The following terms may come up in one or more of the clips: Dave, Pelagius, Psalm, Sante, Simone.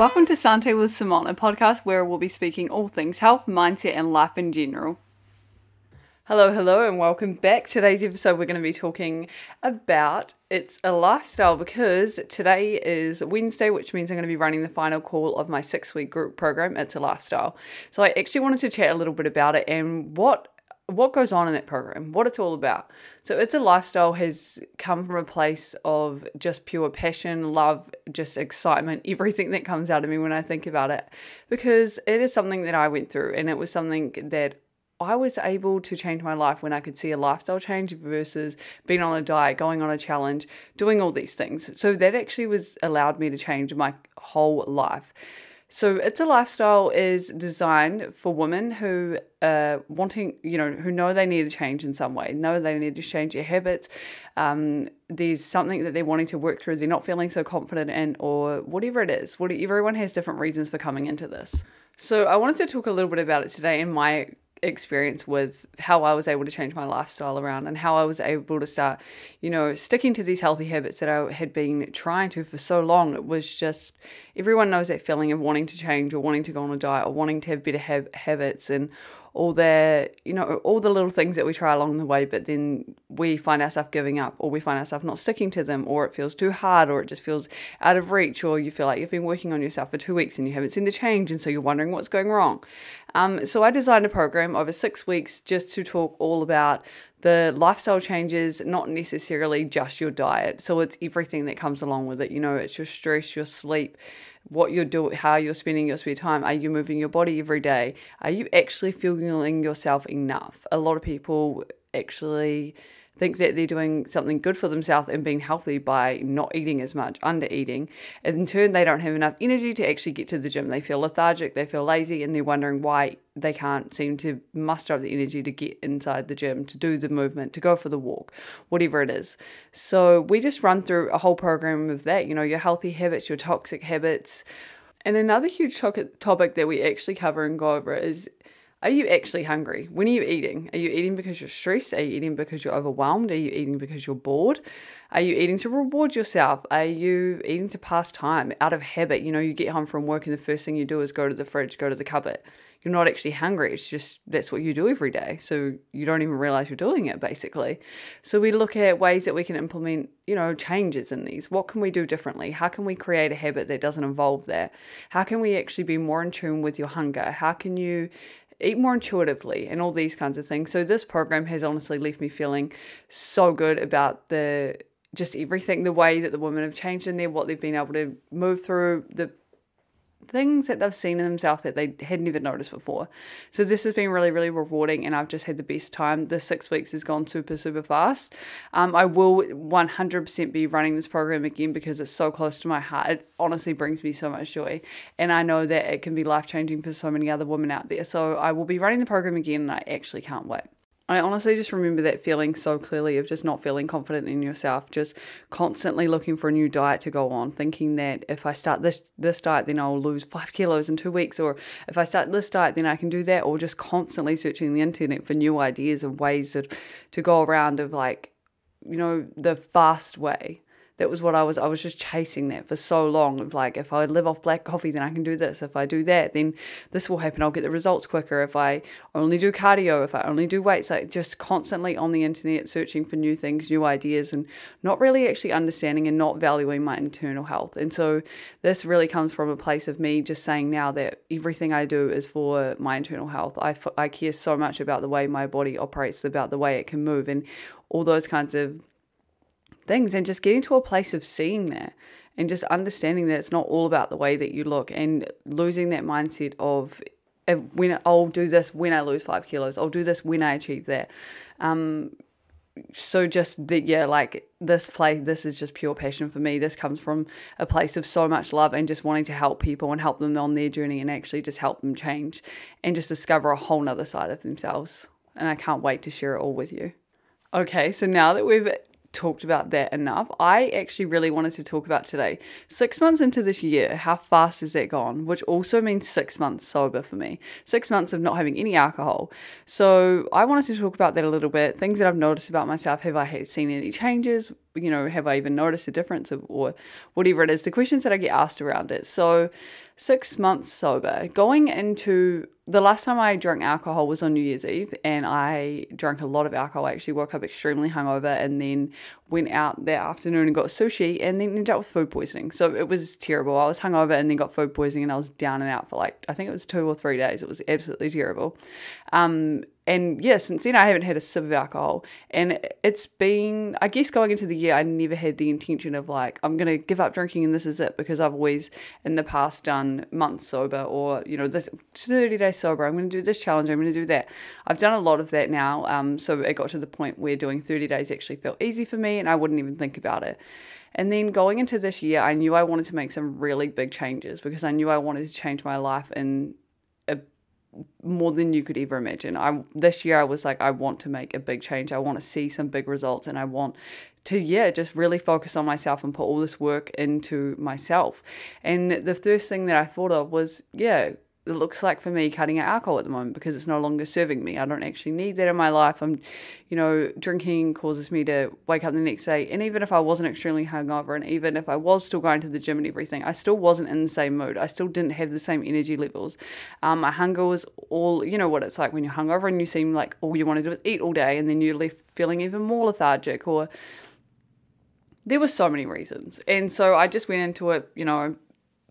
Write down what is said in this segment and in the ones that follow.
Welcome to Sante with Simone, a podcast where we'll be speaking all things health, mindset, and life in general. Hello, and welcome back. Today's episode, we're going to be talking about it's a lifestyle because today is Wednesday, which means I'm going to be running the final call of my 6-week group program. It's a lifestyle. So I actually wanted to chat a little bit about it and what goes on in that program, what it's all about. So It's a Lifestyle has come from a place of just pure passion, love, just excitement, everything that comes out of me when I think about it, because it is something that I went through, and it was something that I was able to change my life when I could see a lifestyle change versus being on a diet, going on a challenge, doing all these things. So that actually allowed me to change my whole life. So It's a Lifestyle is designed for women who who know they need to change in some way, know they need to change their habits. There's something that they're wanting to work through, they're not feeling so confident in, or whatever it is. Everyone has different reasons for coming into this. So I wanted to talk a little bit about it today and my experience with how I was able to change my lifestyle around and how I was able to start, sticking to these healthy habits that I had been trying to for so long. It was just, everyone knows that feeling of wanting to change or wanting to go on a diet or wanting to have better habits and all the little things that we try along the way, but then we find ourselves giving up, or we find ourselves not sticking to them, or it feels too hard, or it just feels out of reach, or you feel like you've been working on yourself for 2 weeks and you haven't seen the change, and so you're wondering what's going wrong. So I designed a program over 6 weeks just to talk all about the lifestyle changes, not necessarily just your diet. So it's everything that comes along with it. It's your stress, your sleep, what you're doing, how you're spending your spare time. Are you moving your body every day? Are you actually feeling yourself enough? A lot of people actually think that they're doing something good for themselves and being healthy by not eating as much, under eating. In turn, they don't have enough energy to actually get to the gym. They feel lethargic, they feel lazy, and they're wondering why they can't seem to muster up the energy to get inside the gym, to do the movement, to go for the walk, whatever it is. So we just run through a whole program of that, your healthy habits, your toxic habits. And another huge topic that we actually cover and go over is, are you actually hungry? When are you eating? Are you eating because you're stressed? Are you eating because you're overwhelmed? Are you eating because you're bored? Are you eating to reward yourself? Are you eating to pass time out of habit? You get home from work and the first thing you do is go to the fridge, go to the cupboard. You're not actually hungry. It's just that's what you do every day. So you don't even realize you're doing it, basically. So we look at ways that we can implement, changes in these. What can we do differently? How can we create a habit that doesn't involve that? How can we actually be more in tune with your hunger? How can you eat more intuitively and all these kinds of things? So this program has honestly left me feeling so good about just everything, the way that the women have changed in there, what they've been able to move through, the things that they've seen in themselves that they had never noticed before. So this has been really, really rewarding, and I've just had the best time. The 6 weeks has gone super, super fast. I will 100% be running this program again because it's so close to my heart. It honestly brings me so much joy, and I know that it can be life-changing for so many other women out there. So I will be running the program again, and I actually can't wait. I honestly just remember that feeling so clearly of just not feeling confident in yourself, just constantly looking for a new diet to go on, thinking that if I start this diet, then I'll lose 5 kilos in 2 weeks, or if I start this diet, then I can do that, or just constantly searching the internet for new ideas and ways to go around of the fast way. That was what I was just chasing that for so long. Of if I live off black coffee, then I can do this. If I do that, then this will happen. I'll get the results quicker. If I only do cardio, if I only do weights, just constantly on the internet searching for new things, new ideas, and not really actually understanding and not valuing my internal health. And so this really comes from a place of me just saying now that everything I do is for my internal health. I care so much about the way my body operates, about the way it can move, and all those kinds of things, and just getting to a place of seeing that and just understanding that it's not all about the way that you look, and losing that mindset of when I'll do this when I lose 5 kilos, I'll do this when I achieve that. So just that, this is just pure passion for me. This comes from a place of so much love and just wanting to help people and help them on their journey and actually just help them change and just discover a whole nother side of themselves. And I can't wait to share it all with you. Okay, so now that we've talked about that enough, I actually really wanted to talk about today, 6 months into this year, how fast has that gone, which also means 6 months sober for me, 6 months of not having any alcohol. So I wanted to talk about that a little bit, things that I've noticed about myself. Have I seen any changes? you know, have I even noticed a difference or whatever it is, the questions that I get asked around it. So 6 months sober, going into the last time I drank alcohol was on New Year's Eve, and I drank a lot of alcohol. I actually woke up extremely hungover and then went out that afternoon and got sushi and then ended up with food poisoning. So it was terrible. I was hungover and then got food poisoning and I was down and out for like, I think it was 2 or 3 days. It was absolutely terrible. And yeah, since then I haven't had a sip of alcohol, and it's been, I guess going into the year, I never had the intention of like, I'm going to give up drinking and this is it, because I've always in the past done months sober or, you know, this 30 days sober, I'm going to do this challenge, I'm going to do that. I've done a lot of that now. So it got to the point where doing 30 days actually felt easy for me and I wouldn't even think about it. And then going into this year, I knew I wanted to make some really big changes, because I knew I wanted to change my life in more than you could ever imagine. This year I was like, I want to make a big change. I want to see some big results, and I want to, just really focus on myself and put all this work into myself. And the first thing that I thought of was, it looks like for me cutting out alcohol at the moment, because it's no longer serving me. I don't actually need that in my life. Drinking causes me to wake up the next day. And even if I wasn't extremely hungover, and even if I was still going to the gym and everything, I still wasn't in the same mood. I still didn't have the same energy levels. My hunger was all, you know what it's like when you're hungover and you seem like all you want to do is eat all day, and then you're left feeling even more lethargic, or there were so many reasons. And so I just went into it,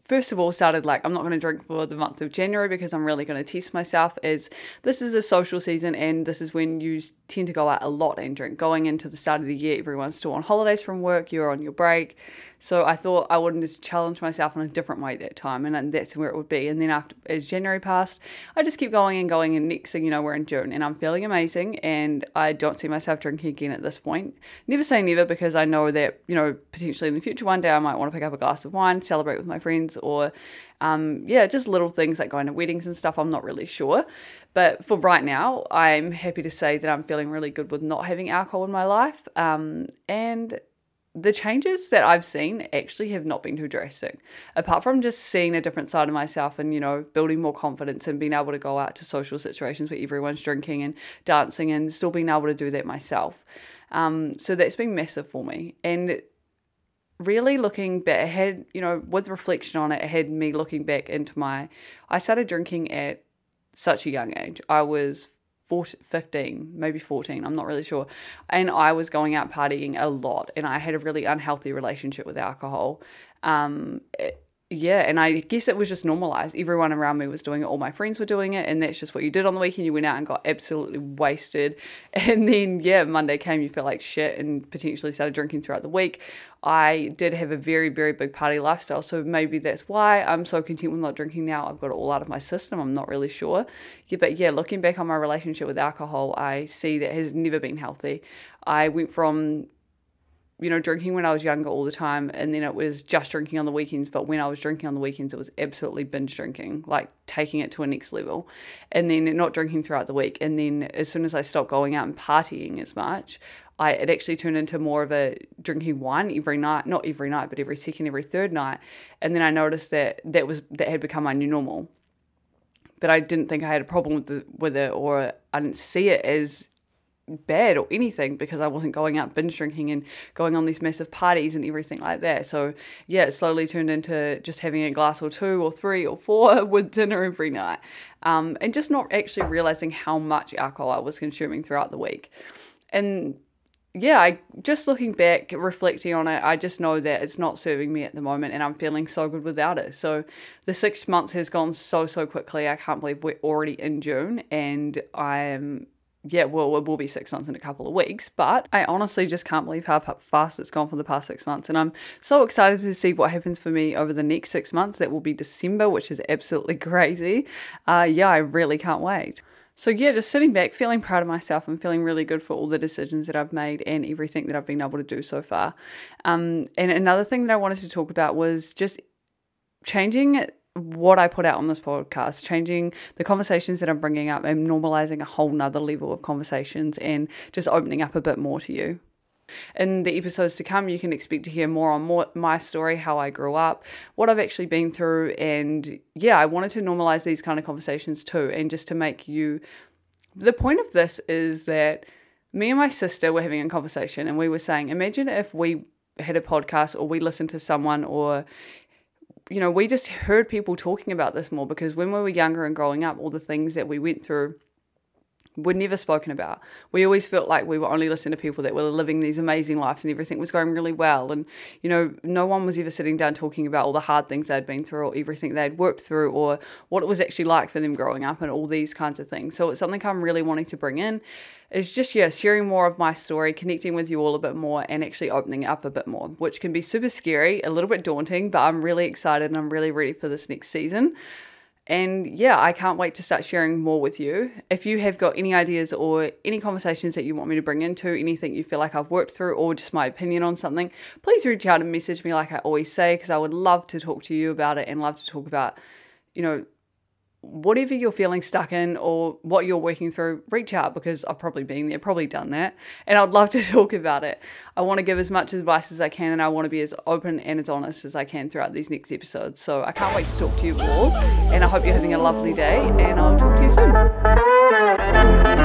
first of all, started like, I'm not going to drink for the month of January, because I'm really going to test myself, as this is a social season and this is when you tend to go out a lot and drink. Going into the start of the year, everyone's still on holidays from work, you're on your break. So I thought I wouldn't just challenge myself in a different way that time, and that's where it would be. And then after, as January passed, I just kept going and going, and next thing you know, we're in June and I'm feeling amazing, and I don't see myself drinking again at this point. Never say never, because I know that, potentially in the future one day I might want to pick up a glass of wine, celebrate with my friends, or just little things like going to weddings and stuff. I'm not really sure, but for right now I'm happy to say that I'm feeling really good with not having alcohol in my life, and the changes that I've seen actually have not been too drastic, apart from just seeing a different side of myself and, building more confidence and being able to go out to social situations where everyone's drinking and dancing and still being able to do that myself. So that's been massive for me. And really looking back, with reflection on it, it had me looking back into I started drinking at such a young age. I was 15, maybe 14, I'm not really sure. And I was going out partying a lot, and I had a really unhealthy relationship with alcohol. And I guess it was just normalized. Everyone around me was doing it. All my friends were doing it. And that's just what you did on the weekend. You went out and got absolutely wasted. And then, Monday came, you felt like shit and potentially started drinking throughout the week. I did have a very, very big party lifestyle. So maybe that's why I'm so content with not drinking now. I've got it all out of my system. I'm not really sure. But looking back on my relationship with alcohol, I see that has never been healthy. I went from drinking when I was younger all the time, and then it was just drinking on the weekends. But when I was drinking on the weekends, it was absolutely binge drinking, like taking it to a next level, and then not drinking throughout the week. And then as soon as I stopped going out and partying as much, it actually turned into more of a drinking wine every night, not every night, but every second, every third night. And then I noticed that had become my new normal, but I didn't think I had a problem with it, or I didn't see it as bad or anything, because I wasn't going out binge drinking and going on these massive parties and everything like that. So it slowly turned into just having a glass or two or three or four with dinner every night, and just not actually realizing how much alcohol I was consuming throughout the week. And I just looking back, reflecting on it, I just know that it's not serving me at the moment, and I'm feeling so good without it. So the 6 months has gone so, so quickly. I can't believe we're already in June, and I am it will be 6 months in a couple of weeks, but I honestly just can't believe how fast it's gone for the past 6 months. And I'm so excited to see what happens for me over the next 6 months. That will be December, which is absolutely crazy. I really can't wait. So just sitting back, feeling proud of myself and feeling really good for all the decisions that I've made and everything that I've been able to do so far. And another thing that I wanted to talk about was just changing what I put out on this podcast, changing the conversations that I'm bringing up and normalizing a whole nother level of conversations and just opening up a bit more to you. In the episodes to come, you can expect to hear more on my story, how I grew up, what I've actually been through. And I wanted to normalize these kind of conversations too. And just to make you, the point of this is that me and my sister were having a conversation and we were saying, imagine if we had a podcast or we listened to someone or, you know, we just heard people talking about this more, because when we were younger and growing up, all the things that we went through were never spoken about. We always felt like we were only listening to people that were living these amazing lives and everything was going really well. And, you know, no one was ever sitting down talking about all the hard things they'd been through or everything they'd worked through or what it was actually like for them growing up and all these kinds of things. So it's something I'm really wanting to bring in. It's just, yeah, sharing more of my story, connecting with you all a bit more and actually opening up a bit more, which can be super scary, a little bit daunting, but I'm really excited and I'm really ready for this next season. And yeah, I can't wait to start sharing more with you. If you have got any ideas or any conversations that you want me to bring into, anything you feel like I've worked through or just my opinion on something, please reach out and message me like I always say, because I would love to talk to you about it and love to talk about, you know, whatever you're feeling stuck in or what you're working through, reach out, because I've probably been there, probably done that. And I'd love to talk about it. I want to give as much advice as I can and I want to be as open and as honest as I can throughout these next episodes. So I can't wait to talk to you all and I hope you're having a lovely day and I'll talk to you soon.